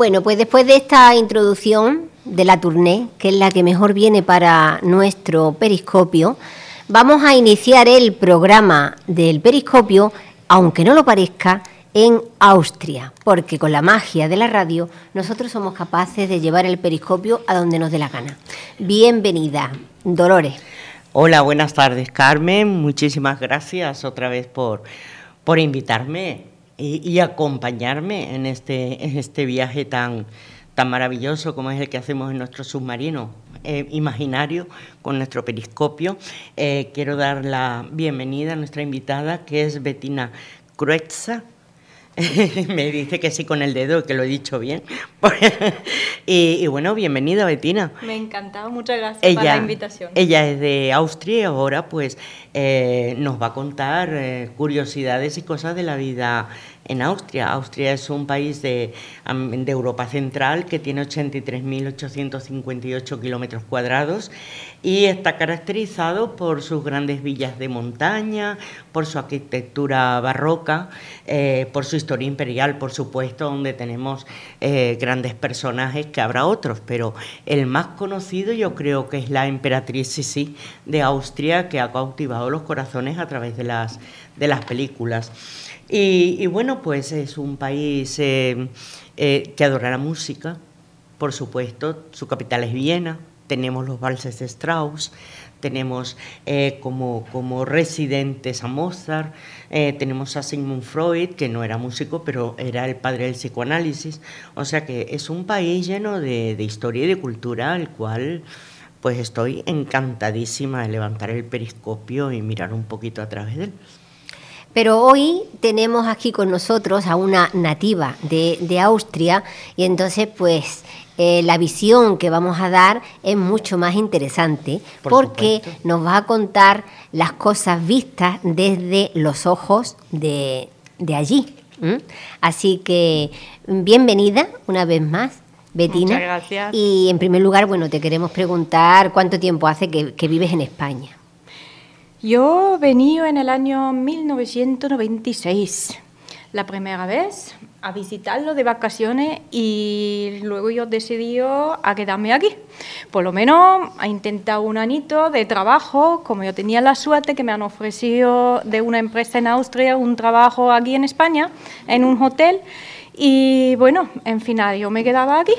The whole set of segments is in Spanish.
Bueno, pues después de esta introducción de la tournée, que es la que mejor viene para nuestro periscopio, vamos a iniciar el programa del periscopio, aunque no lo parezca, en Austria, porque con la magia de la radio nosotros somos capaces de llevar el periscopio a donde nos dé la gana. Bienvenida, Dolores. Hola, buenas tardes, Carmen. Muchísimas gracias otra vez por invitarme y acompañarme en este viaje tan maravilloso como es el que hacemos en nuestro submarino imaginario con nuestro periscopio. Quiero dar la bienvenida a nuestra invitada, que es Bettina Kreuzer. Me dice que sí con el dedo, que lo he dicho bien. y bueno, bienvenida, Bettina. Me encantaba, muchas gracias por la invitación. Ella es de Austria y ahora pues nos va a contar curiosidades y cosas de la vida en Austria. Austria es un país de Europa Central que tiene 83.858 kilómetros cuadrados y está caracterizado por sus grandes villas de montaña, por su arquitectura barroca, por su historia imperial, por supuesto, donde tenemos grandes personajes, que habrá otros, pero el más conocido yo creo que es la emperatriz Sisi de Austria, que ha cautivado los corazones a través de las películas. Y bueno, pues es un país que adora la música, por supuesto. Su capital es Viena, tenemos los valses de Strauss, tenemos como residentes a Mozart, tenemos a Sigmund Freud, que no era músico, pero era el padre del psicoanálisis. O sea que es un país lleno de historia y de cultura, al cual pues estoy encantadísima de levantar el periscopio y mirar un poquito a través de él. Pero hoy tenemos aquí con nosotros a una nativa de Austria y entonces pues la visión que vamos a dar es mucho más interesante porque nos va a contar las cosas vistas desde los ojos de allí. Así que bienvenida una vez más, Bettina. Muchas gracias. Y en primer lugar, bueno, te queremos preguntar cuánto tiempo hace que vives en España. Yo vení en el año 1996, la primera vez, a visitarlo de vacaciones y luego yo decidí a quedarme aquí. Por lo menos a intentar un añito de trabajo, como yo tenía la suerte que me han ofrecido de una empresa en Austria un trabajo aquí en España, en un hotel, y bueno, en final yo me quedaba aquí.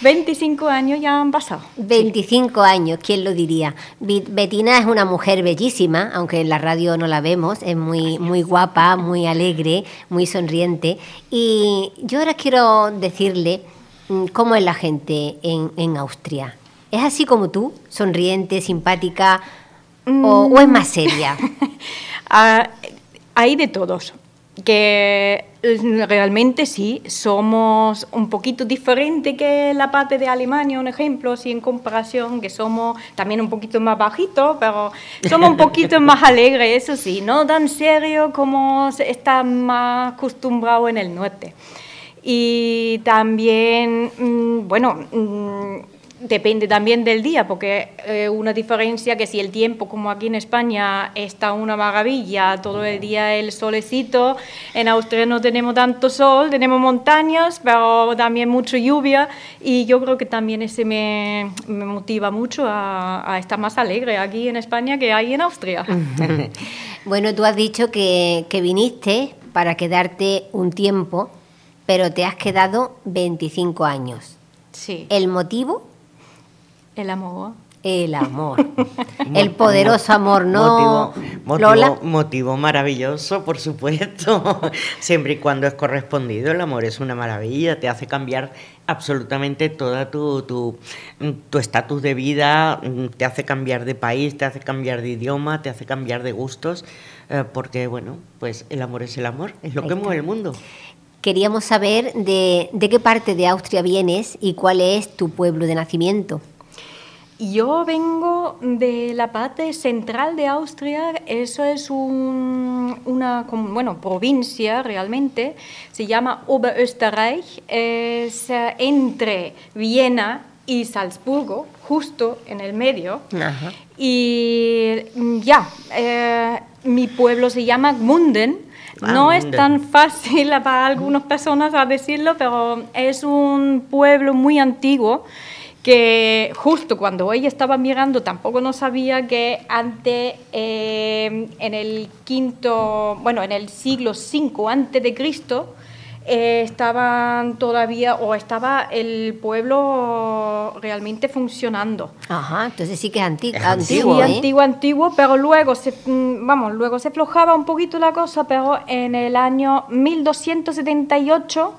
25 años ya han pasado. 25 años, ¿quién lo diría? Bettina es una mujer bellísima, aunque en la radio no la vemos, es muy guapa, muy alegre, muy sonriente. Y yo ahora quiero decirle cómo es la gente en Austria. ¿Es así como tú, sonriente, simpática o es más seria? Hay de todos. Que realmente sí, somos un poquito diferente que la parte de Alemania, un ejemplo, sí, en comparación, que somos también un poquito más bajitos, pero somos un poquito más alegres, eso sí, no tan serio como se está más acostumbrado en el norte. Y también, bueno, depende también del día, porque una diferencia que si el tiempo, como aquí en España, está una maravilla, todo el día el solecito, en Austria no tenemos tanto sol, tenemos montañas, pero también mucha lluvia, y yo creo que también ese me motiva mucho a estar más alegre aquí en España que hay en Austria. Bueno, tú has dicho que viniste para quedarte un tiempo, pero te has quedado 25 años. Sí. ¿El motivo? El amor. El amor. El poderoso amor, ¿no? Motivo maravilloso, por supuesto. Siempre y cuando es correspondido, el amor es una maravilla. Te hace cambiar absolutamente toda tu estatus de vida, te hace cambiar de país, te hace cambiar de idioma, te hace cambiar de gustos, porque, bueno, pues el amor es el amor, es lo que mueve el mundo. Queríamos saber de qué parte de Austria vienes y cuál es tu pueblo de nacimiento. Yo vengo de la parte central de Austria, eso es una provincia realmente, se llama Oberösterreich, es entre Viena y Salzburgo, justo en el medio. Ajá. Y ya, mi pueblo se llama Gmunden. No es tan fácil para algunas personas a decirlo, pero es un pueblo muy antiguo que justo cuando ella estaba mirando tampoco no sabía que antes, en el siglo V a.C., estaba el pueblo realmente funcionando. Ajá, entonces sí que es antiguo. Sí, antiguo, pero luego se aflojaba un poquito la cosa, pero en el año 1278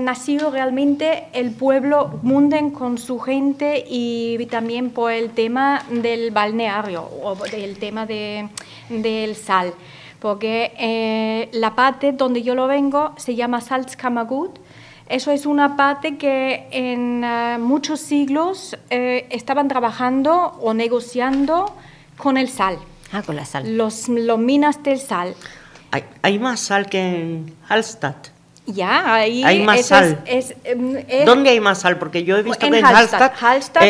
nació realmente el pueblo Gmunden con su gente y también por el tema del balneario o el tema del sal. Porque la parte donde yo lo vengo se llama Salzkamagut. Eso es una parte que en muchos siglos estaban trabajando o negociando con el sal. Ah, con la sal. Los minas del sal. Hay más sal que en Hallstatt. Ya, ahí hay más sal. ¿Dónde hay más sal? Porque yo he visto que en Hallstatt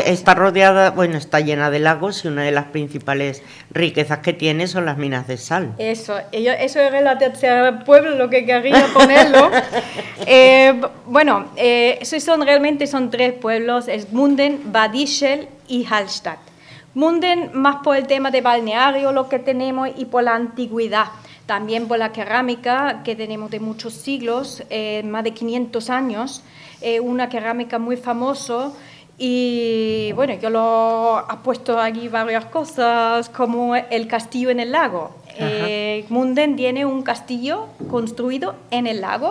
está rodeada, está llena de lagos y una de las principales riquezas que tiene son las minas de sal. Eso era la tercera pueblo lo que quería ponerlo. Realmente son tres pueblos, es Gmunden, Bad Ischl y Hallstatt. Gmunden más por el tema de balneario lo que tenemos y por la antigüedad. También por la cerámica que tenemos de muchos siglos, más de 500 años, una cerámica muy famosa. Y bueno, yo lo he puesto aquí varias cosas, como el castillo en el lago. Gmunden tiene un castillo construido en el lago,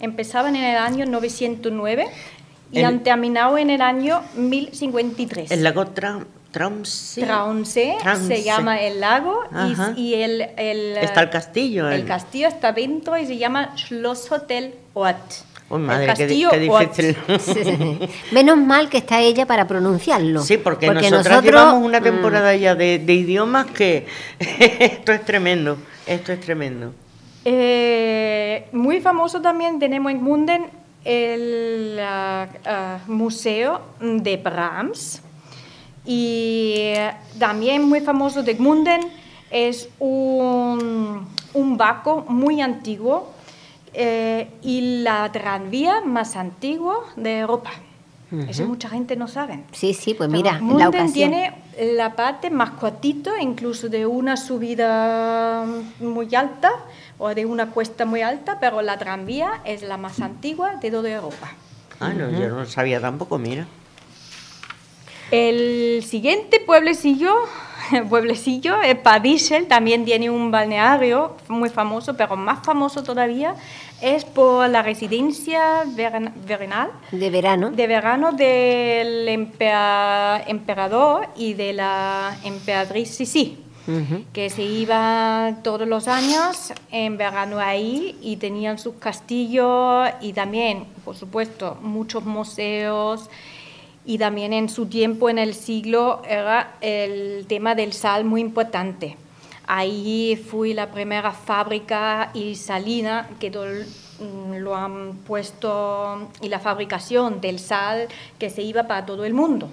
empezaban en el año 909 y han terminado en el año 1053. El lago Traunsee se llama el lago y está el castillo. El castillo está dentro y se llama Schloss Hotel Ort. Oh, madre, el castillo qué difícil. Ort. Sí. Menos mal que está ella para pronunciarlo. Sí, porque nosotros llevamos una temporada ya de idiomas que esto es tremendo. Muy famoso también tenemos en Gmunden el Museo de Brahms. Y también muy famoso de Gmunden es un barco muy antiguo y la tranvía más antigua de Europa. Eso mucha gente no sabe. Sí, pues mira, Gmunden la ocasión. Tiene la parte más cortita, incluso de una subida muy alta o de una cuesta muy alta, pero la tranvía es la más antigua de toda Europa. Yo no sabía tampoco, mira. El siguiente pueblecillo, Bad Ischl, también tiene un balneario muy famoso, pero más famoso todavía es por la residencia de verano del emperador y de la emperatriz Sisi, que se iba todos los años en verano ahí y tenían sus castillos y también, por supuesto, muchos museos. Y también en su tiempo, en el siglo, era el tema del sal muy importante. Ahí fue la primera fábrica y salina que lo han puesto, y la fabricación del sal que se iba para todo el mundo.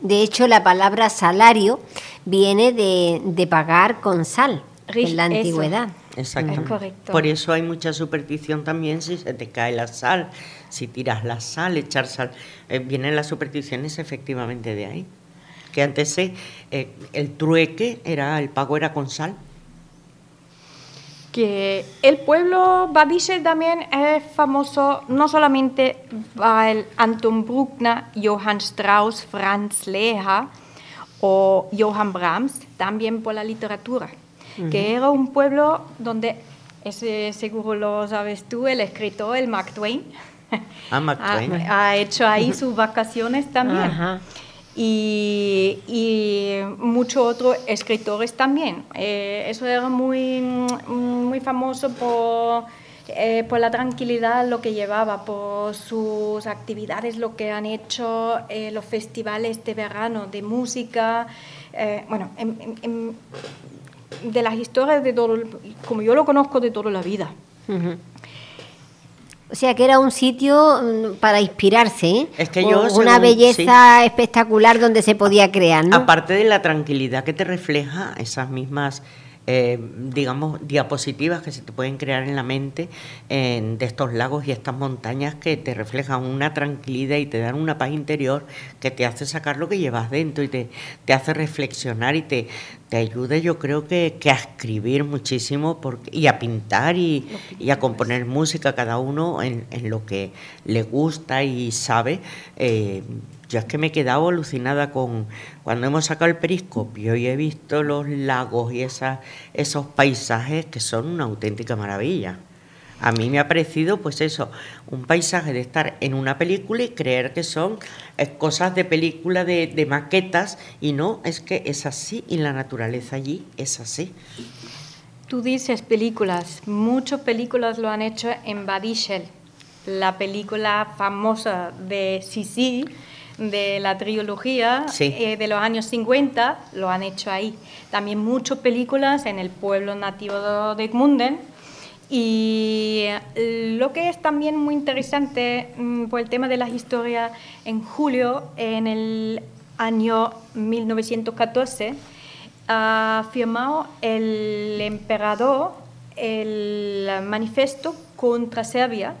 De hecho, la palabra salario viene de pagar con sal en la antigüedad. Exacto. Correcto. Por eso hay mucha superstición también si se te cae la sal, si tiras la sal, echar sal. Vienen las supersticiones efectivamente de ahí. Que antes el trueque era, el pago era con sal. Que el pueblo Bad Ischl también es famoso no solamente para el Anton Bruckner, Johann Strauss, Franz Lehár o Johann Brahms, también por la literatura. Que era un pueblo donde, seguro lo sabes tú, el escritor, el Mark Twain, ha hecho ahí sus vacaciones también. Y muchos otros escritores también. Eso era muy, muy famoso por la tranquilidad, lo que llevaba, por sus actividades, lo que han hecho, los festivales de verano de música. De las historias de todo, como yo lo conozco, de toda la vida. O sea que era un sitio para inspirarse, ¿eh? Es que una belleza espectacular donde se podía crear, ¿no? Aparte de la tranquilidad que te refleja esas mismas digamos, diapositivas que se te pueden crear en la mente de estos lagos y estas montañas que te reflejan una tranquilidad y te dan una paz interior que te hace sacar lo que llevas dentro y te hace reflexionar y te ayuda, yo creo, que a escribir muchísimo y a pintar y a componer música, cada uno en lo que le gusta y sabe. Yo es que me he quedado alucinada cuando hemos sacado El Periscopio y he visto los lagos y esos paisajes que son una auténtica maravilla. A mí me ha parecido, pues eso, un paisaje de estar en una película y creer que son cosas de película, de maquetas, y no, es que es así y la naturaleza allí es así. Tú dices películas, muchas películas lo han hecho en Bad Ischl, la película famosa de Sisi, de la trilogía, sí, de los años 50, lo han hecho ahí. También muchas películas en el pueblo nativo de Gmunden. Y lo que es también muy interesante por el tema de las historias, en julio, en el año 1914, ha firmado el emperador el manifiesto contra Serbia,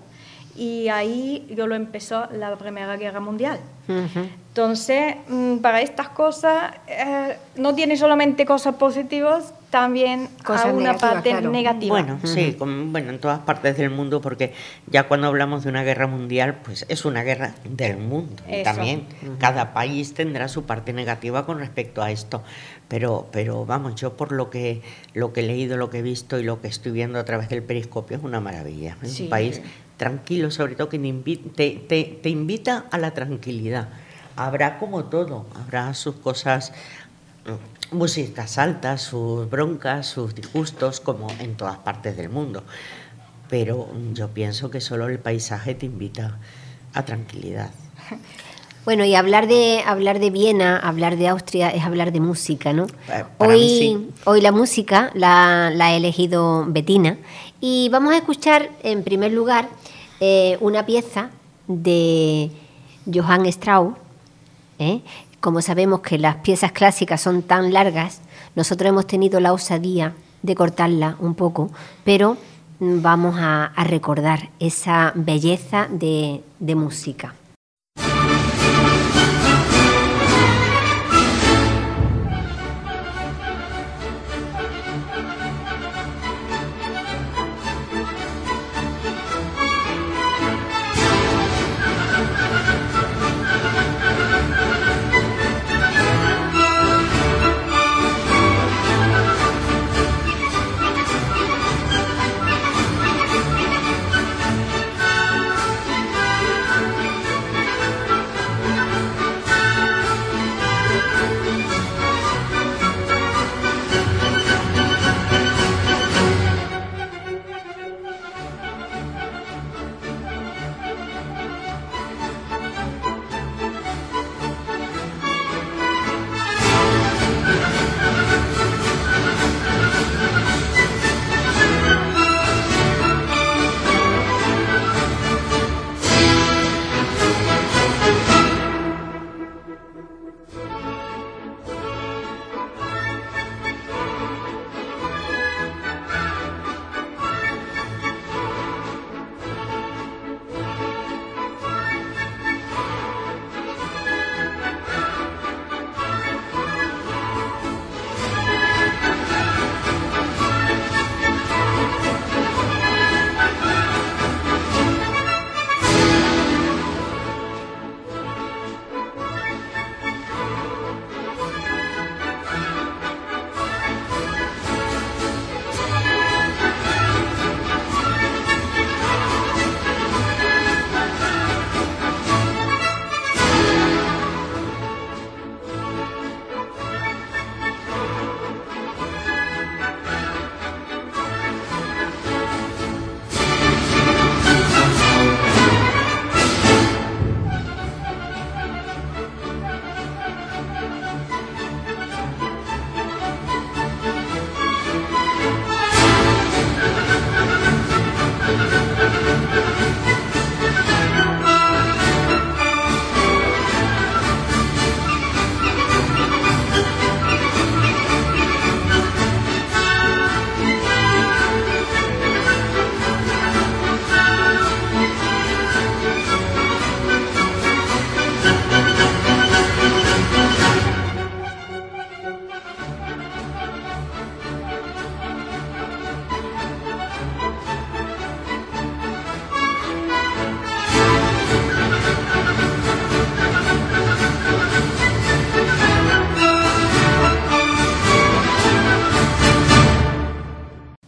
y ahí yo lo empezó la Primera Guerra Mundial. Uh-huh. Entonces, para estas cosas, no tiene solamente cosas positivas, también cosas negativas. Bueno, uh-huh, sí, bueno, en todas partes del mundo, porque ya cuando hablamos de una guerra mundial, pues es una guerra del mundo. Eso. También, uh-huh, cada país tendrá su parte negativa con respecto a esto. Pero vamos, yo por lo que he leído, lo que he visto y lo que estoy viendo a través del Periscopio, es una maravilla. Es, sí, un país tranquilo, sobre todo, que te invita a la tranquilidad. Habrá, como todo, habrá sus cosas, músicas altas, sus broncas, sus disgustos, como en todas partes del mundo. Pero yo pienso que solo el paisaje te invita a tranquilidad. Bueno, y hablar de Viena, hablar de Austria, es hablar de música, ¿no? Hoy la música la ha elegido Bettina. Y vamos a escuchar, en primer lugar, una pieza de Johann Strauss. Como sabemos que las piezas clásicas son tan largas, nosotros hemos tenido la osadía de cortarla un poco, pero vamos a recordar esa belleza de música.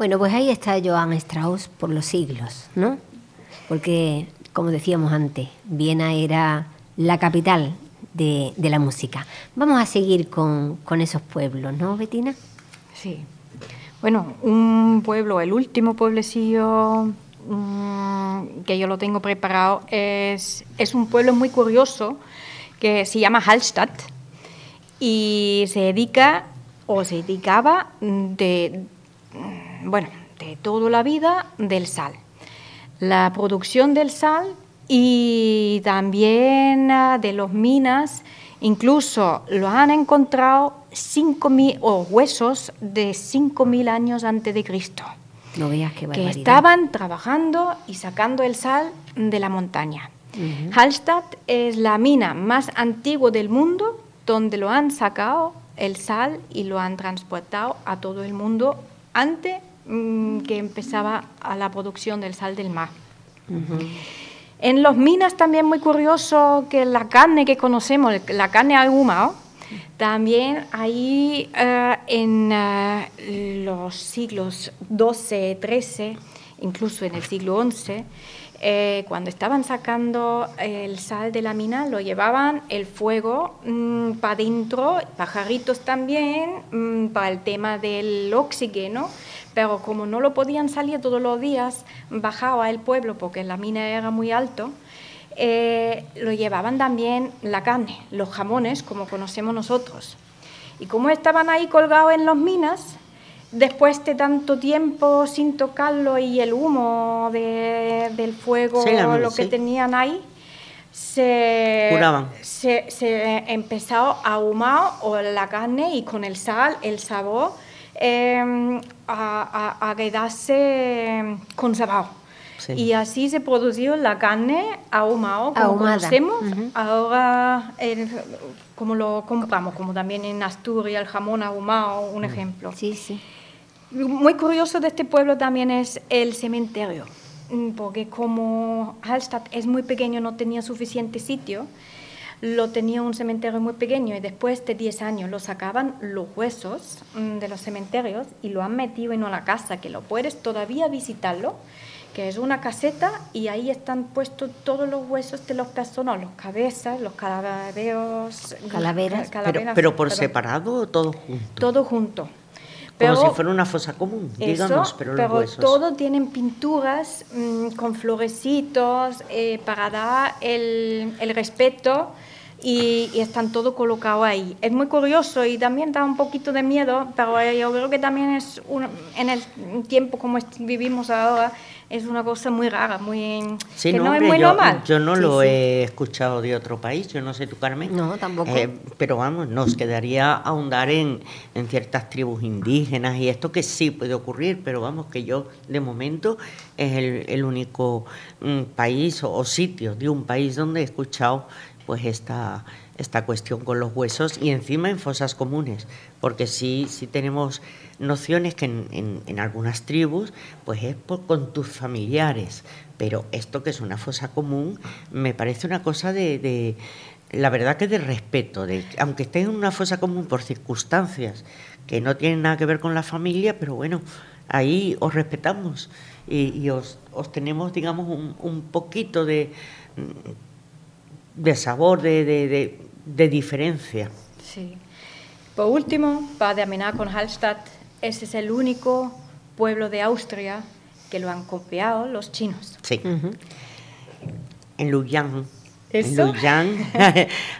Bueno, pues ahí está Johann Strauss por los siglos, ¿no? Porque, como decíamos antes, Viena era la capital de la música. Vamos a seguir con esos pueblos, ¿no, Bettina? Sí. Bueno, un pueblo, el último pueblecillo que yo lo tengo preparado, es un pueblo muy curioso que se llama Hallstatt y se dedica o se dedicaba de toda la vida del sal, la producción del sal y también de las minas. Incluso lo han encontrado 5.000 huesos de 5.000 años antes de Cristo. No veas qué barbaridad. Que estaban trabajando y sacando el sal de la montaña. Hallstatt es la mina más antigua del mundo, donde lo han sacado el sal y lo han transportado a todo el mundo antes que empezaba a la producción del sal del mar. En las minas también muy curioso que la carne que conocemos, la carne ahumada, también ahí en los siglos XII, XIII, incluso en el siglo XI, cuando estaban sacando el sal de la mina, lo llevaban el fuego para adentro, pajaritos también, para el tema del oxígeno, pero como no lo podían salir todos los días, bajaba el pueblo porque la mina era muy alto, lo llevaban también la carne, los jamones, como conocemos nosotros. Y como estaban ahí colgados en las minas, después de tanto tiempo sin tocarlo y el humo del fuego, que tenían ahí, se empezó a ahumar la carne y con el sal, el sabor, a quedarse conservado. Sí. Y así se produjo la carne ahumada, como conocemos, ahora como lo compramos, como también en Asturias, el jamón ahumado, un ejemplo. Sí, sí. Muy curioso de este pueblo también es el cementerio, porque como Hallstatt es muy pequeño, no tenía suficiente sitio, lo tenía un cementerio muy pequeño y después de 10 años lo sacaban los huesos de los cementerios y lo han metido en una casa, que lo puedes todavía visitarlo, que es una caseta y ahí están puestos todos los huesos de las personas, los cabezas, los calaveras. Pero por separado o todo junto. Todo junto. Pero, como si fuera una fosa común, digamos, pero los huesos. Todo tienen pinturas con florecitos para dar el respeto y están todo colocado ahí. Es muy curioso y también da un poquito de miedo, pero yo creo que también es en el tiempo como vivimos ahora, es una cosa muy rara, normal. Yo no he escuchado de otro país, yo no sé tú, Carmen. No, tampoco. Pero vamos, nos quedaría ahondar en ciertas tribus indígenas y esto que sí puede ocurrir, pero vamos, que yo de momento es el único país o sitio de un país donde he escuchado pues esta cuestión con los huesos y encima en fosas comunes, porque sí tenemos nociones que en algunas tribus pues es con tus familiares, pero esto que es una fosa común me parece una cosa de la verdad que de respeto, aunque esté en una fosa común por circunstancias que no tienen nada que ver con la familia, pero bueno, ahí os respetamos y os tenemos, digamos, un poquito de sabor, de diferencia. Sí. Por último, para terminar con Hallstatt, ese es el único pueblo de Austria que lo han copiado los chinos. Sí. En Luján. ¿Eso? En Luján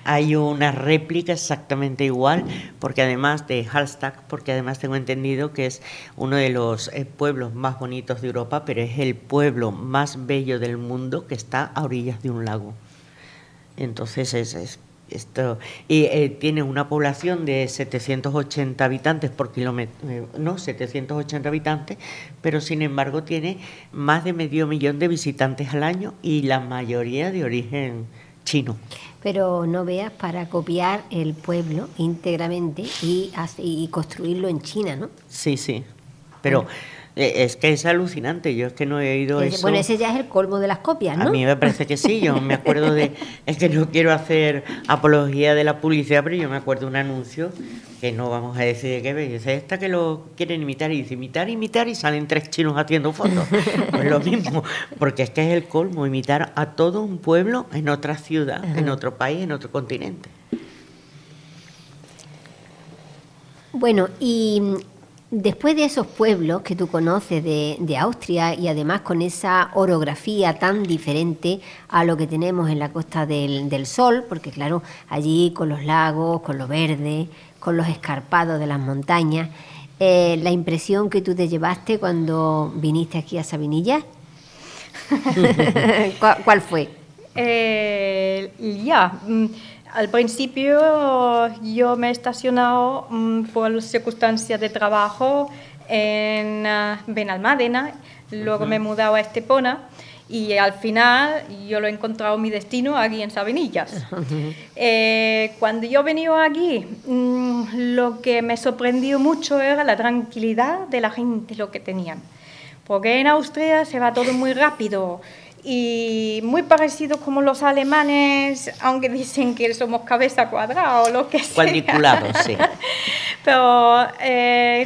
hay una réplica exactamente igual, porque además de Hallstatt, porque además tengo entendido que es uno de los pueblos más bonitos de Europa, pero es el pueblo más bello del mundo que está a orillas de un lago. Entonces es esto, y tiene una población de 780 habitantes por kilómetro, 780 habitantes, pero sin embargo tiene más de medio millón de visitantes al año y la mayoría de origen chino. Pero no veas, para copiar el pueblo íntegramente y construirlo en China, ¿no? Sí, sí, pero Es que es alucinante, yo es que no he ido a eso. Bueno, ese ya es el colmo de las copias, ¿no? A mí me parece que sí, yo me acuerdo de... Es que no quiero hacer apología de la publicidad, pero yo me acuerdo de un anuncio, que no vamos a decir de qué, pero es esta que lo quieren imitar, y dice imitar, y salen tres chinos haciendo fotos. Pues lo mismo, porque es que es el colmo, imitar a todo un pueblo en otra ciudad, ajá, en otro país, en otro continente. Bueno, y... después de esos pueblos que tú conoces de Austria y además con esa orografía tan diferente a lo que tenemos en la Costa del Sol, porque claro, allí con los lagos, con lo verde, con los escarpados de las montañas, la impresión que tú te llevaste cuando viniste aquí a Sabinilla, ¿cuál fue? Ya... Al principio yo me he estacionado por circunstancias de trabajo en Benalmádena, luego me he mudado a Estepona y al final yo lo he encontrado mi destino aquí en Sabinillas. Cuando yo he venido aquí, lo que me sorprendió mucho era la tranquilidad de la gente, lo que tenían, porque en Austria se va todo muy rápido. Y muy parecidos como los alemanes, aunque dicen que somos cabeza cuadrada o lo que sea. Cuadriculados, sí. Pero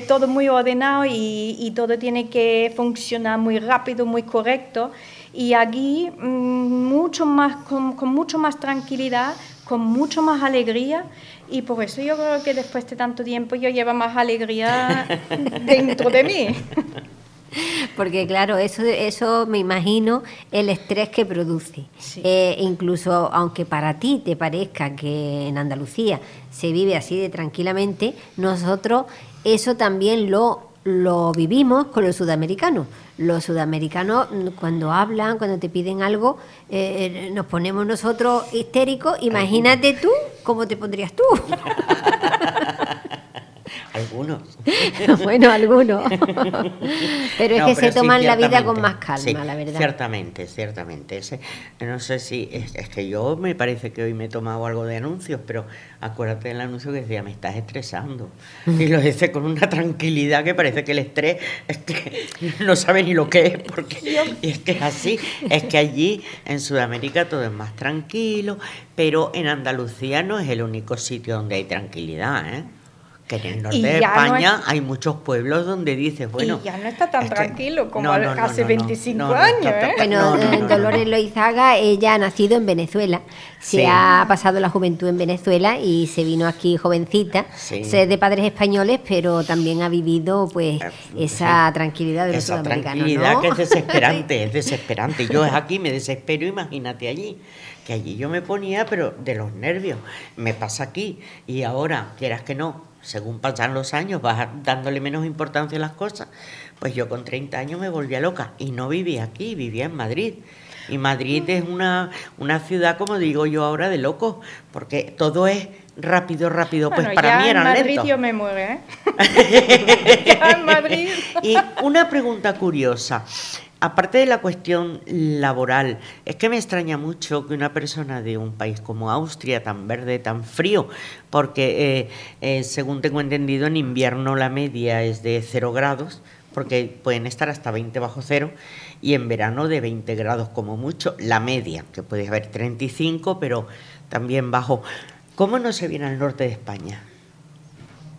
todo muy ordenado y todo tiene que funcionar muy rápido, muy correcto. Y aquí mucho más, con mucho más tranquilidad, con mucho más alegría. Y por eso yo creo que después de tanto tiempo yo llevo más alegría dentro de mí. Porque claro, eso me imagino el estrés que produce. Sí. Incluso aunque para ti te parezca que en Andalucía se vive así de tranquilamente, nosotros eso también lo vivimos con los sudamericanos. Los sudamericanos cuando hablan, cuando te piden algo, nos ponemos nosotros histéricos. Imagínate tú cómo te pondrías tú. Algunos. Bueno, algunos. Pero es no, que se toman la vida con más calma, sí, la verdad. Ciertamente, ciertamente. No sé si... Es que yo me parece que hoy me he tomado algo de anuncios, pero acuérdate del anuncio que decía, me estás estresando. Y lo dice con una tranquilidad que parece que el estrés es que no sabe ni lo que es. Porque, y es que es así. Es que allí, en Sudamérica, todo es más tranquilo, pero en Andalucía no es el único sitio donde hay tranquilidad, ¿eh? Que en el norte de España hay muchos pueblos donde dices, bueno... Y ya no está tan tranquilo como hace 25 años, ¿eh? Bueno, Dolores Loizaga, ella ha nacido en Venezuela, se ha pasado la juventud en Venezuela y se vino aquí jovencita, es de padres españoles, pero también ha vivido pues esa tranquilidad de los sudamericanos, ¿no? Esa tranquilidad que es desesperante, es desesperante. Yo aquí me desespero, imagínate allí. Que allí yo me ponía, pero de los nervios. Me pasa aquí y ahora, quieras que no, según pasan los años vas dándole menos importancia a las cosas. Pues yo con 30 años me volvía loca y no vivía aquí, vivía en Madrid. Y Madrid es una ciudad, como digo yo ahora, de locos, porque todo es rápido, rápido. Pues bueno, para mí era lento. En Madrid yo me muero, ¿eh? Ya en Madrid. Y una pregunta curiosa. Aparte de la cuestión laboral, es que me extraña mucho que una persona de un país como Austria, tan verde, tan frío, porque según tengo entendido, en invierno la media es de 0 grados, porque pueden estar hasta 20 bajo cero, y en verano de 20 grados como mucho, la media, que puede haber 35, pero también bajo. ¿Cómo no se viene al norte de España?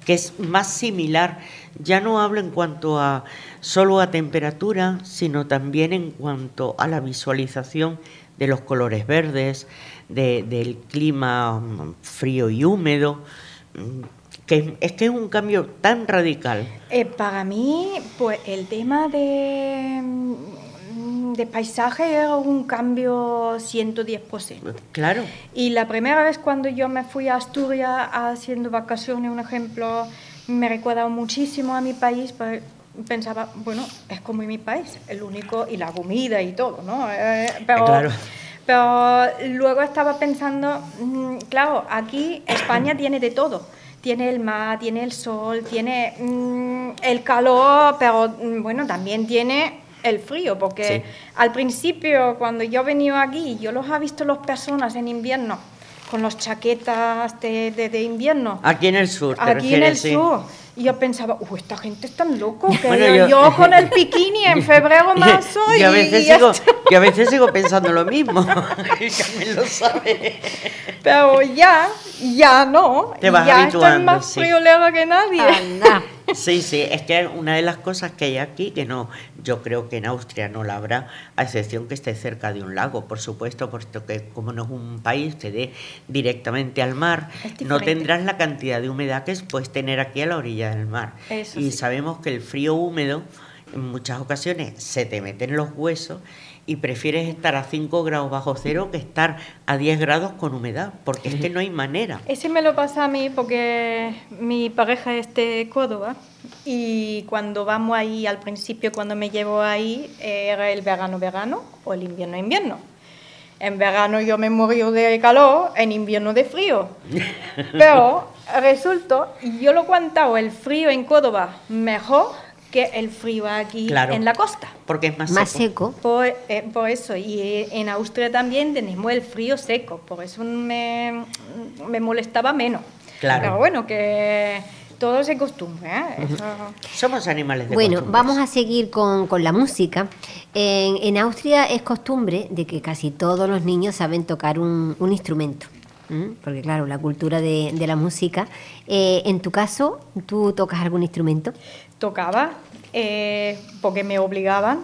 Que es más similar, ya no hablo en cuanto a solo a temperatura, sino también en cuanto a la visualización de los colores verdes, del clima frío y húmedo, que es un cambio tan radical. Para mí, pues el tema de paisaje era un cambio 110%. Claro. Y la primera vez cuando yo me fui a Asturias haciendo vacaciones, un ejemplo, me recordaba muchísimo a mi país, pero pensaba, bueno, es como en mi país, el único, y la comida y todo, ¿no? Claro. Pero luego estaba pensando, claro, aquí España tiene de todo. Tiene el mar, tiene el sol, tiene el calor, pero bueno, también tiene... el frío, porque sí. Al principio cuando yo he venido aquí, yo los he visto las personas en invierno con los chaquetas de invierno. Aquí en el sur, te refieres, sí. Y yo pensaba, oh, esta gente es tan loco, que bueno, yo con el bikini en febrero, marzo y a veces sigo pensando lo mismo. Carmen lo sabe. Pero ya no. Te vas ya habituando, estoy más friolera que nadie. Anda. Sí, sí, es que una de las cosas que hay aquí, que no, yo creo que en Austria no la habrá, a excepción que esté cerca de un lago, por supuesto, puesto que como no es un país que dé directamente al mar, no tendrás la cantidad de humedad que puedes tener aquí a la orilla del mar. Eso y sí. Sabemos que el frío húmedo en muchas ocasiones se te meten los huesos y prefieres estar a 5 grados bajo cero que estar a 10 grados con humedad, porque es que no hay manera. Ese me lo pasa a mí porque mi pareja es de Córdoba y cuando vamos ahí, al principio cuando me llevo ahí, era el verano o el invierno. En verano yo me moría de calor, en invierno de frío. Pero resultó, yo lo he contado, el frío en Córdoba mejor que el frío aquí, claro, en la costa. Porque es más seco. Por eso, y en Austria también tenemos el frío seco, por eso me molestaba menos. Claro. Pero bueno, que todo se acostumbra, ¿eh? Eso... Somos animales de costumbres. Bueno, vamos a seguir con la música. En Austria es costumbre de que casi todos los niños saben tocar un instrumento. Porque claro, la cultura de la música. En tu caso, ¿tú tocas algún instrumento? Tocaba, porque me obligaban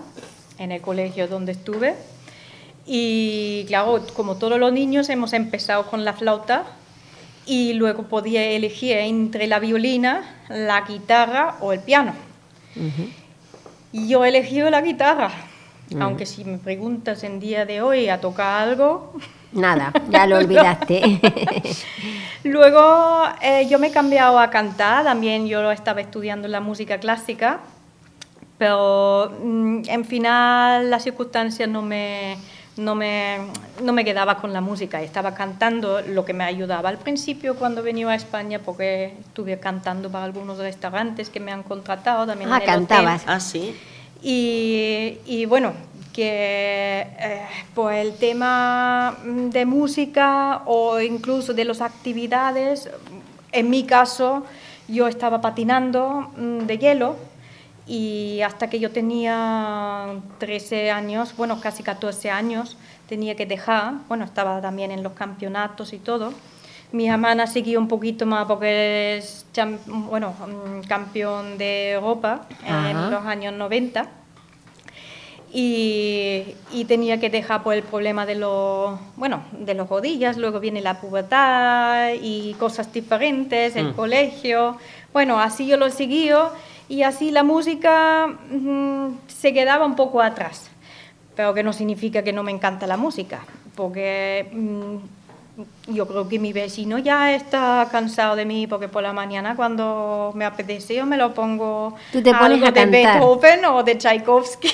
en el colegio donde estuve. Y claro, como todos los niños hemos empezado con la flauta y luego podía elegir entre la violina, la guitarra o el piano. Y yo he elegido la guitarra, aunque si me preguntas en día de hoy a tocar algo... Nada, ya lo olvidaste. Luego yo me he cambiado a cantar, también yo estaba estudiando la música clásica, pero en final las circunstancias no me quedaba con la música, estaba cantando, lo que me ayudaba al principio cuando venía a España, porque estuve cantando para algunos restaurantes que me han contratado también. Ah, cantabas. Ah, sí. Y bueno, que pues el tema de música o incluso de las actividades, en mi caso yo estaba patinando de hielo y hasta que yo tenía 13 años, bueno casi 14 años, tenía que dejar, bueno estaba también en los campeonatos y todo. Mi hermana siguió un poquito más porque es campeón de Europa en los años 90 y tenía que dejar por el problema de los rodillas, luego viene la pubertad y cosas diferentes, el colegio. Bueno, así yo lo seguí y así la música se quedaba un poco atrás, pero que no significa que no me encanta la música, porque... yo creo que mi vecino ya está cansado de mí porque por la mañana cuando me apetece yo me lo pongo. ¿Tú te pones algo a cantar? De Beethoven o de Tchaikovsky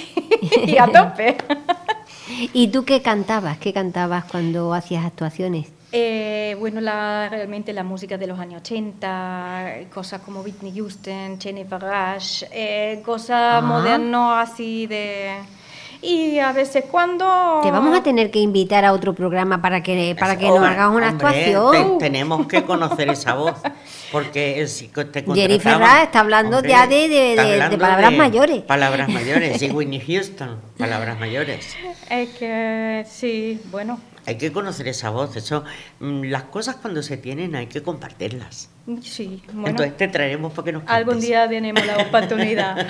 y a tope. ¿Y tú qué cantabas? ¿Qué cantabas cuando hacías actuaciones? Bueno, realmente la música de los años 80, cosas como Whitney Houston, Jennifer Rush, cosas modernas así de... Y a veces cuando... Te vamos a tener que invitar a otro programa para que nos hagas una actuación. Tenemos que conocer esa voz, porque si te contratamos... Jennifer Rush está hablando ya de palabras mayores. Palabras mayores, y Whitney Houston, palabras mayores. Es que sí, bueno... Hay que conocer esa voz, eso, las cosas cuando se tienen hay que compartirlas. Sí, bueno. Entonces te traeremos porque nos cantes. Algún día tenemos la oportunidad.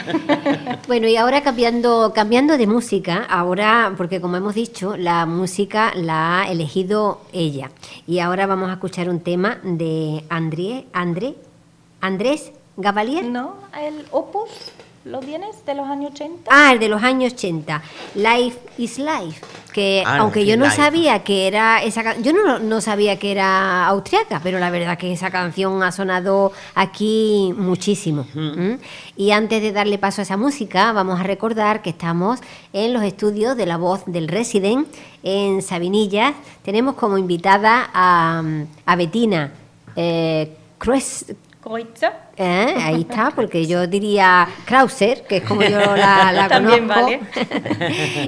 Bueno, y ahora cambiando de música, ahora, porque como hemos dicho, la música la ha elegido ella. Y ahora vamos a escuchar un tema de Andrés Gabalier. No, el Opus, ¿lo tienes? ¿De los años 80? Ah, el de los años 80, Life is Life. Que aunque yo no sabía que era esa, yo no sabía que era austriaca, pero la verdad que esa canción ha sonado aquí muchísimo. Y antes de darle paso a esa música, vamos a recordar que estamos en los estudios de La Voz del Resident en Sabinillas. Tenemos como invitada a Bettina Kreuzer. Ahí está, porque yo diría Kreuzer, que es como yo la conozco. Vale.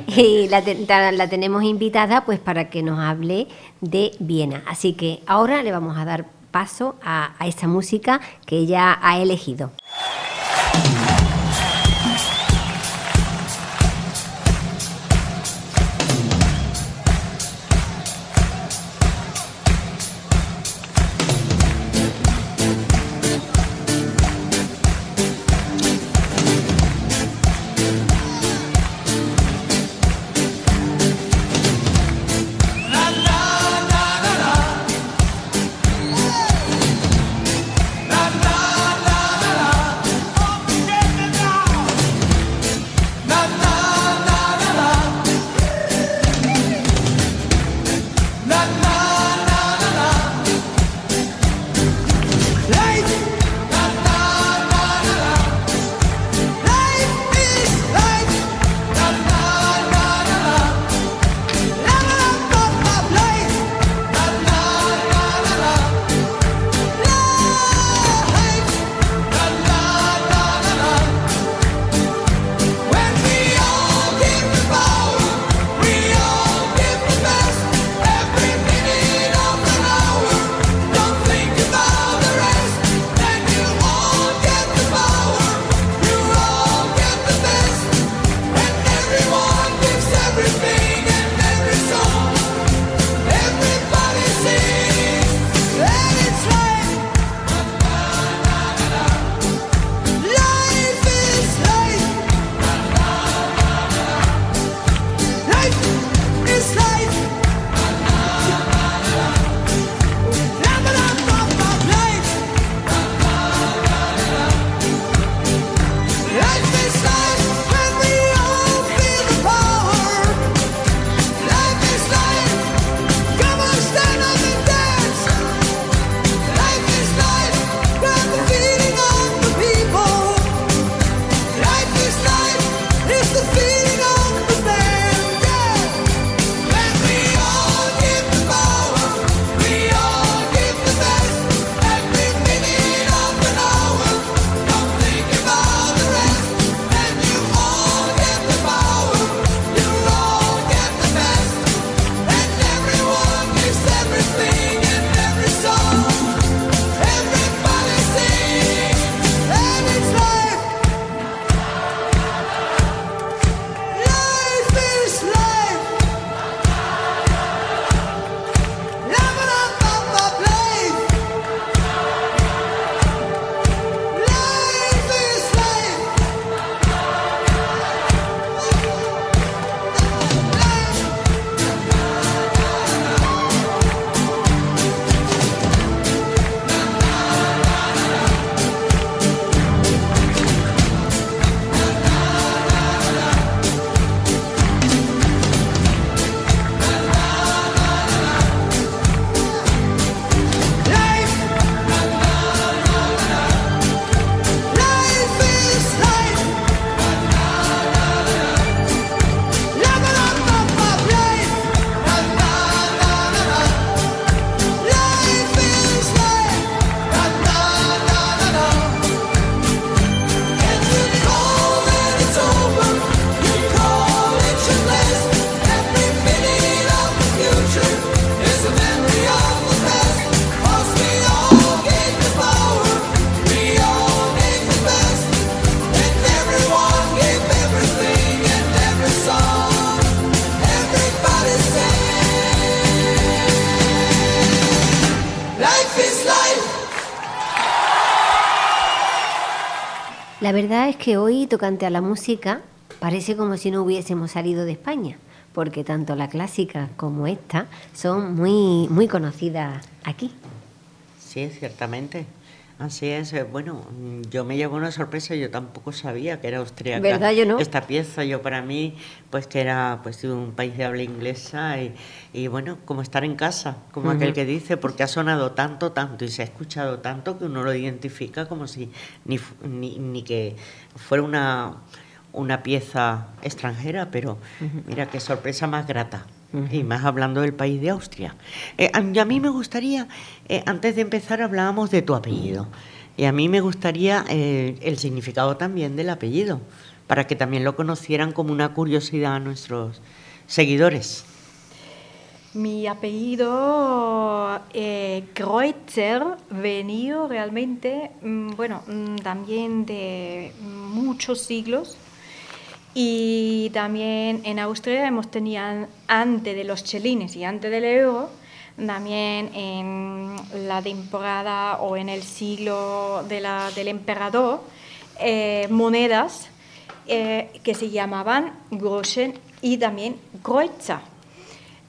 Y la tenemos invitada pues para que nos hable de Viena. Así que ahora le vamos a dar paso a esta música que ella ha elegido. La verdad es que hoy, tocante a la música, parece como si no hubiésemos salido de España, porque tanto la clásica como esta son muy, muy conocidas aquí. Sí, ciertamente. Así es. Bueno, yo me llevo una sorpresa, yo tampoco sabía que era austriaca. ¿Verdad? Yo no. Esta pieza, yo para mí, pues que era pues un país de habla inglesa y bueno, como estar en casa, como aquel que dice, porque ha sonado tanto, tanto y se ha escuchado tanto que uno lo identifica como si ni que fuera una pieza extranjera, pero mira qué sorpresa más grata. Y más hablando del país de Austria. A mí me gustaría, antes de empezar hablábamos de tu apellido, y a mí me gustaría el significado también del apellido, para que también lo conocieran como una curiosidad a nuestros seguidores. Mi apellido Kreuzer venido realmente, también de muchos siglos. Y también en Austria hemos tenido, antes de los chelines y antes del euro, también en la temporada o en el siglo de del emperador, monedas que se llamaban groschen y también kreuzer.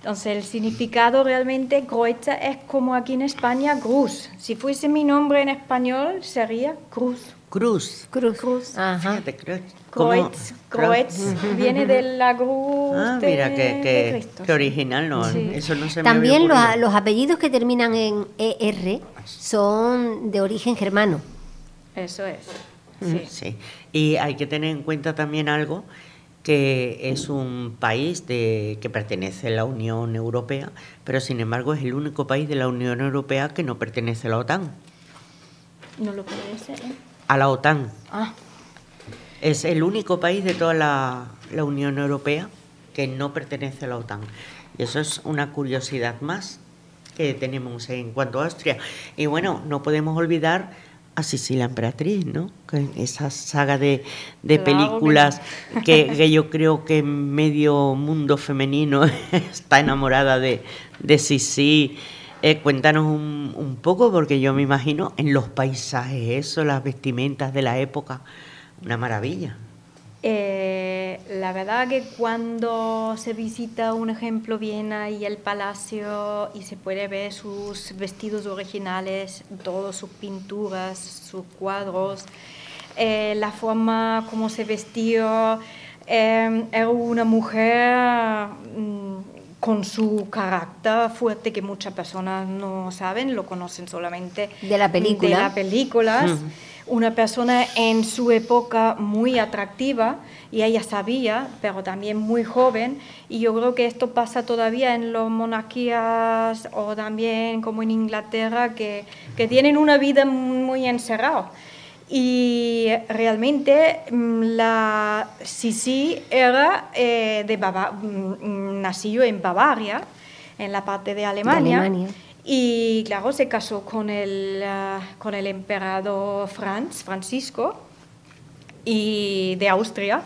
Entonces, el significado realmente kreuzer es como aquí en España, cruz. Si fuese mi nombre en español, sería cruz. Cruz. Cruz. Cruz. Ajá. Kreuz. Kreuz viene de la cruz. Ah, mira, qué original, ¿no? Sí. Eso no se me había ocurrido. También los apellidos que terminan en ER son de origen germano. Eso es. Sí. Sí. Y hay que tener en cuenta también algo, que es un país que pertenece a la Unión Europea, pero sin embargo es el único país de la Unión Europea que no pertenece a la OTAN. No lo parece, ¿eh? A la OTAN. Ah. Es el único país de toda la Unión Europea que no pertenece a la OTAN. Y eso es una curiosidad más que tenemos en cuanto a Austria. Y bueno, no podemos olvidar a Sisi la Emperatriz, ¿no? Esa saga de películas que yo creo que medio mundo femenino está enamorada de Sisi. Cuéntanos un poco, porque yo me imagino en los paisajes, eso, las vestimentas de la época, una maravilla. La verdad que cuando se visita, un ejemplo, Viena y el palacio, y se puede ver sus vestidos originales, todas sus pinturas, sus cuadros, la forma como se vestía, era una mujer con su carácter fuerte, que muchas personas no saben, lo conocen solamente de la película. De las películas. Uh-huh. Una persona en su época muy atractiva, y ella sabía, pero también muy joven, y yo creo que esto pasa todavía en las monarquías o también como en Inglaterra, que tienen una vida muy encerrada. Y realmente la Sisi era nació en Bavaria, en la parte de Alemania. Y claro, se casó con el emperador Francisco y de Austria.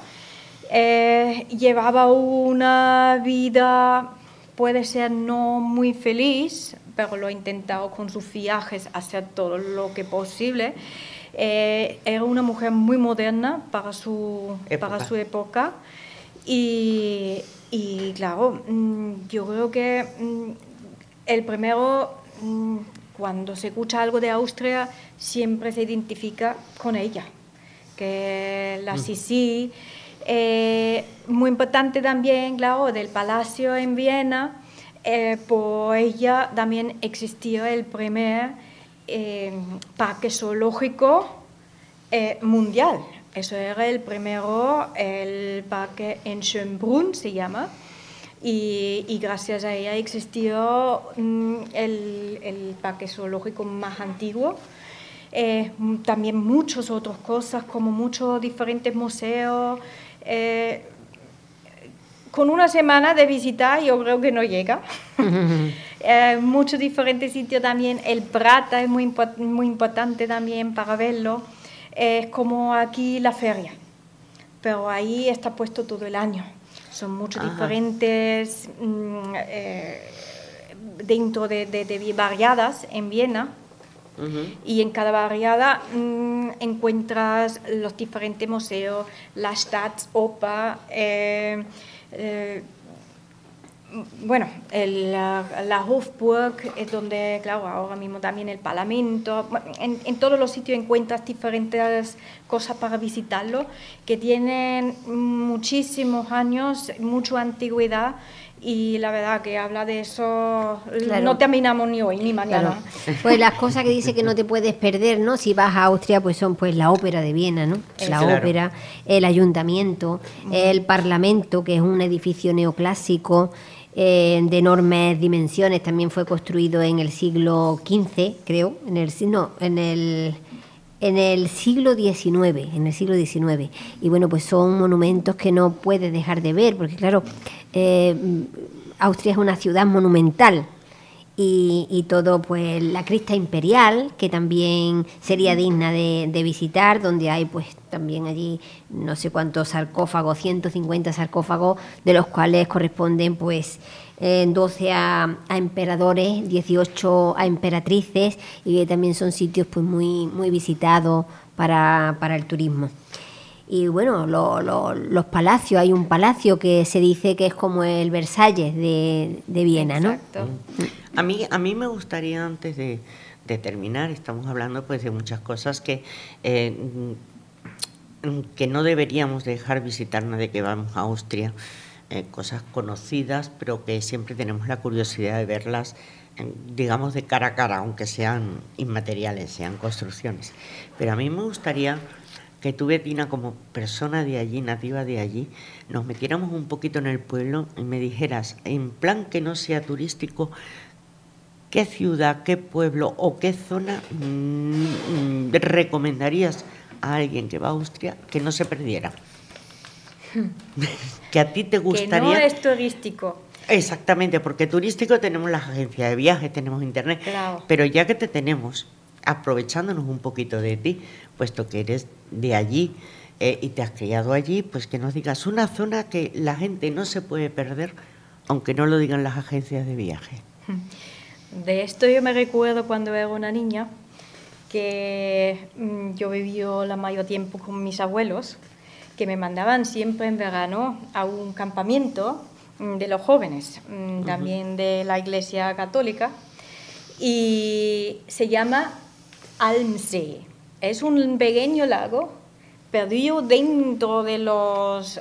Llevaba una vida, puede ser no muy feliz, pero lo ha intentado con sus viajes hacer todo lo que posible. Era una mujer muy moderna para su época. Y claro, yo creo que el primero, cuando se escucha algo de Austria, siempre se identifica con ella, que la Sisi. Muy importante también, claro, del palacio en Viena, por ella también existía el primer parque zoológico mundial. Eso era el primero, el parque en Schönbrunn se llama. Y gracias a ella existió el parque zoológico más antiguo. También muchas otras cosas, como muchos diferentes museos. Con una semana de visita yo creo que no llega. Muchos diferentes sitios también. El Prata es muy importante también para verlo. Es como aquí la feria, pero ahí está puesto todo el año. Son muchos diferentes, dentro de barriadas en Viena. Uh-huh. Y en cada barriada encuentras los diferentes museos, la Staatsoper, la Hofburg, donde, claro, ahora mismo también el Parlamento. En todos los sitios encuentras diferentes cosas para visitarlo, que tienen muchísimos años, mucha antigüedad, y la verdad que habla de eso, claro, no terminamos ni hoy ni mañana. Claro. Pues las cosas que dice que no te puedes perder, ¿no? Si vas a Austria, pues son la ópera de Viena, ¿no? La ópera, el ayuntamiento, el parlamento, que es un edificio neoclásico, de enormes dimensiones, también fue construido en el siglo XV, creo, en el siglo XIX, y bueno, pues son monumentos que no puedes dejar de ver, porque claro, Austria es una ciudad monumental y todo, pues la crista imperial, que también sería digna de visitar, donde hay pues también allí no sé cuántos sarcófagos, 150 sarcófagos, de los cuales corresponden pues 12 a emperadores, 18 a emperatrices, y que también son sitios pues muy visitados para el turismo. Y bueno, los palacios, hay un palacio que se dice que es como el Versalles de Viena, ¿no? Exacto. A mí me gustaría, antes de terminar, estamos hablando pues de muchas cosas que no deberíamos dejar visitar nada que vamos a Austria, cosas conocidas, pero que siempre tenemos la curiosidad de verlas, digamos, de cara a cara, aunque sean inmateriales, sean construcciones. Pero a mí me gustaría que tú, Bettina, como persona de allí, nativa de allí, nos metiéramos un poquito en el pueblo y me dijeras, en plan que no sea turístico, ¿qué ciudad, qué pueblo o qué zona recomendarías a alguien que va a Austria que no se perdiera? Que a ti te gustaría. Que no es turístico. Exactamente, porque turístico tenemos las agencias de viajes, tenemos internet, claro. Pero ya que te tenemos, aprovechándonos un poquito de ti, puesto que eres de allí y te has criado allí, pues que nos digas una zona que la gente no se puede perder, aunque no lo digan las agencias de viaje. De esto yo me recuerdo cuando era una niña, que yo viví la mayor tiempo con mis abuelos, que me mandaban siempre en verano a un campamento de los jóvenes, también de la Iglesia Católica, y se llama Almsee. Es un pequeño lago perdido dentro de las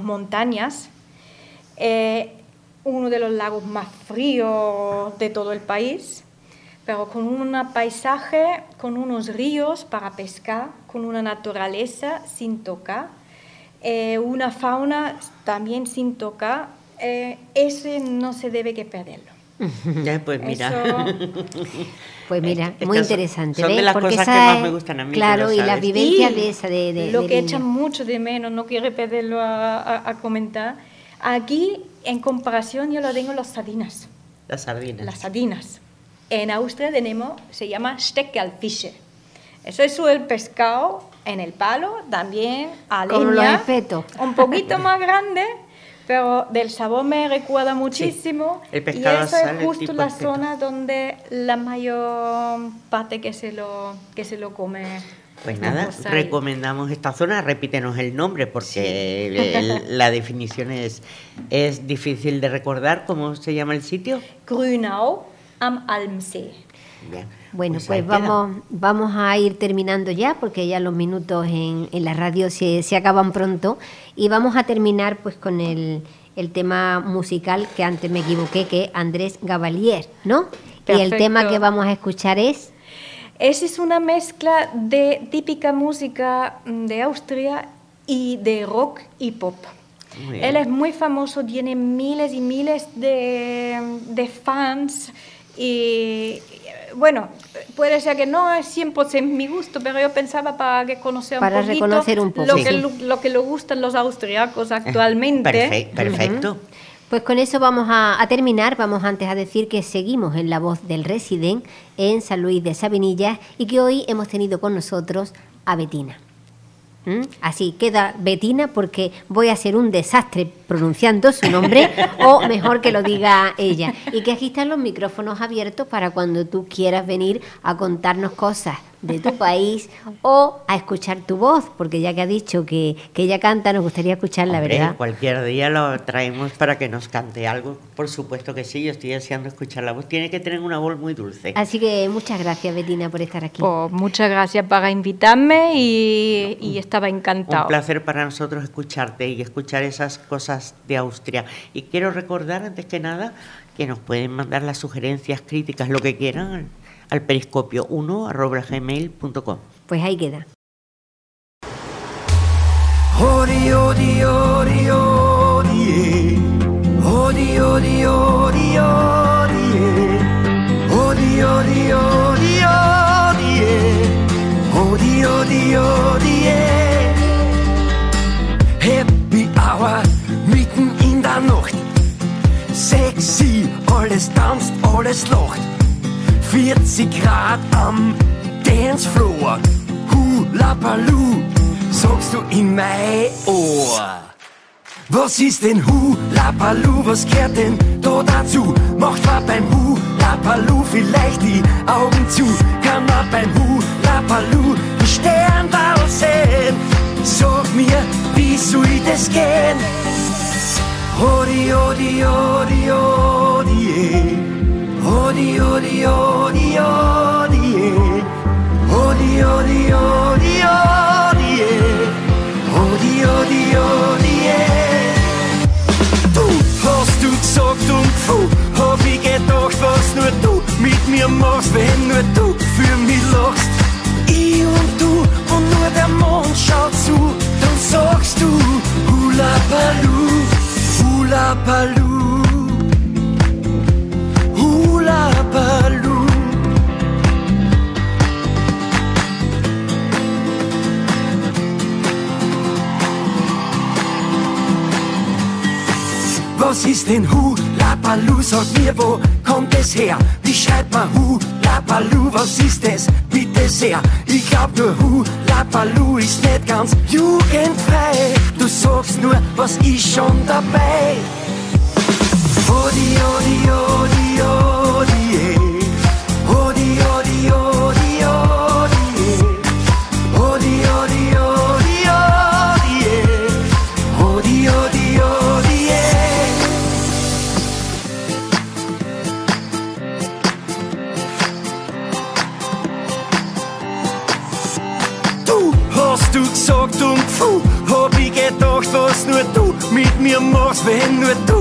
montañas, uno de los lagos más fríos de todo el país, pero con un paisaje, con unos ríos para pescar, con una naturaleza sin tocar, una fauna también sin tocar. Ese no se debe que perderlo. Pues mira, muy interesante. Son de las cosas que más me gustan a mí. Claro, y las vivencias de esa de lo que echan mucho de menos, no quiero perderlo a comentar. Aquí, en comparación, yo lo tengo las sardinas. Las sardinas. Las sardinas. En Austria tenemos, se llama Steckerlfisch. Eso es el pescado en el palo, también a leña, un poquito más grande, pero del sabor me recuerda muchísimo. Sí, el pescado y eso es justo la zona donde la mayor parte que se lo come. Pues nada, recomendamos esta zona, repítenos el nombre porque sí. La definición es difícil de recordar. ¿Cómo se llama el sitio? Grünau am Almsee. Bien. Bueno, pues vamos a ir terminando ya, porque ya los minutos en la radio se acaban pronto, y vamos a terminar pues con el tema musical, que antes me equivoqué, que es Andrés Gabalier, ¿no? Perfecto. Y el tema que vamos a escuchar es... Esa es una mezcla de típica música de Austria y de rock y pop. Él es muy famoso, tiene miles y miles de fans. Y bueno, puede ser que no es 100% mi gusto, pero yo pensaba para reconocer un poco lo que le gustan los austriacos actualmente. Perfecto. Pues con eso vamos a terminar. Vamos antes a decir que seguimos en La Voz del Resident en San Luis de Sabinillas y que hoy hemos tenido con nosotros a Bettina. Así queda Bettina, porque voy a hacer un desastre pronunciando su nombre, o mejor que lo diga ella, y que aquí están los micrófonos abiertos para cuando tú quieras venir a contarnos cosas de tu país o a escuchar tu voz, porque ya que ha dicho que ella canta, nos gustaría escucharla, ¿verdad? Cualquier día lo traemos para que nos cante algo, por supuesto que sí, yo estoy deseando escuchar la voz, tiene que tener una voz muy dulce. Así que muchas gracias, Bettina, por estar aquí. Pues muchas gracias por invitarme y estaba encantado. Un placer para nosotros escucharte y escuchar esas cosas de Austria. Y quiero recordar, antes que nada, que nos pueden mandar las sugerencias, críticas, lo que quieran, al periscopio1@gmail.com. Pues ahí queda. Happy Hour mitten in der Nacht. alles tanzt, alles lacht. 40 Grad am Dancefloor. Hula-Baloo, sagst du in mein Ohr. Was ist denn Hula-Baloo, was gehört denn da dazu? Macht man beim Hula-Baloo vielleicht die Augen zu? Kann man beim Hula-Baloo den Sternball sehen? Sag mir, wie soll das gehen? Odi, odi, odi, odi, odi, odi, odi, odi, odi, odi, odi, odi, odi, odi, odi, du hast du gesagt und gefühlt, hab ich gedacht, was nur du mit mir machst, wenn nur du für mich lachst. Ich und du und nur der Mond schaut zu, dann sagst du Hula Baloo, Hula Baloo, Hula Baloo. Was ist denn Hula-Baloo? Sag mir, wo kommt es her? Wie schreibt man Hula-Baloo? Was ist es? Bitte sehr. Ich glaub nur Hula-Baloo ist nicht ganz jugendfrei. Du sagst nur, was ist schon dabei? Odi, odi, odi, odi, odi, odi, odi, odi, odi, odi, odi, odi, odi, odi. Hast du gesagt und pfuh, hab ich gedacht, was nur du mit mir machst, wenn nur du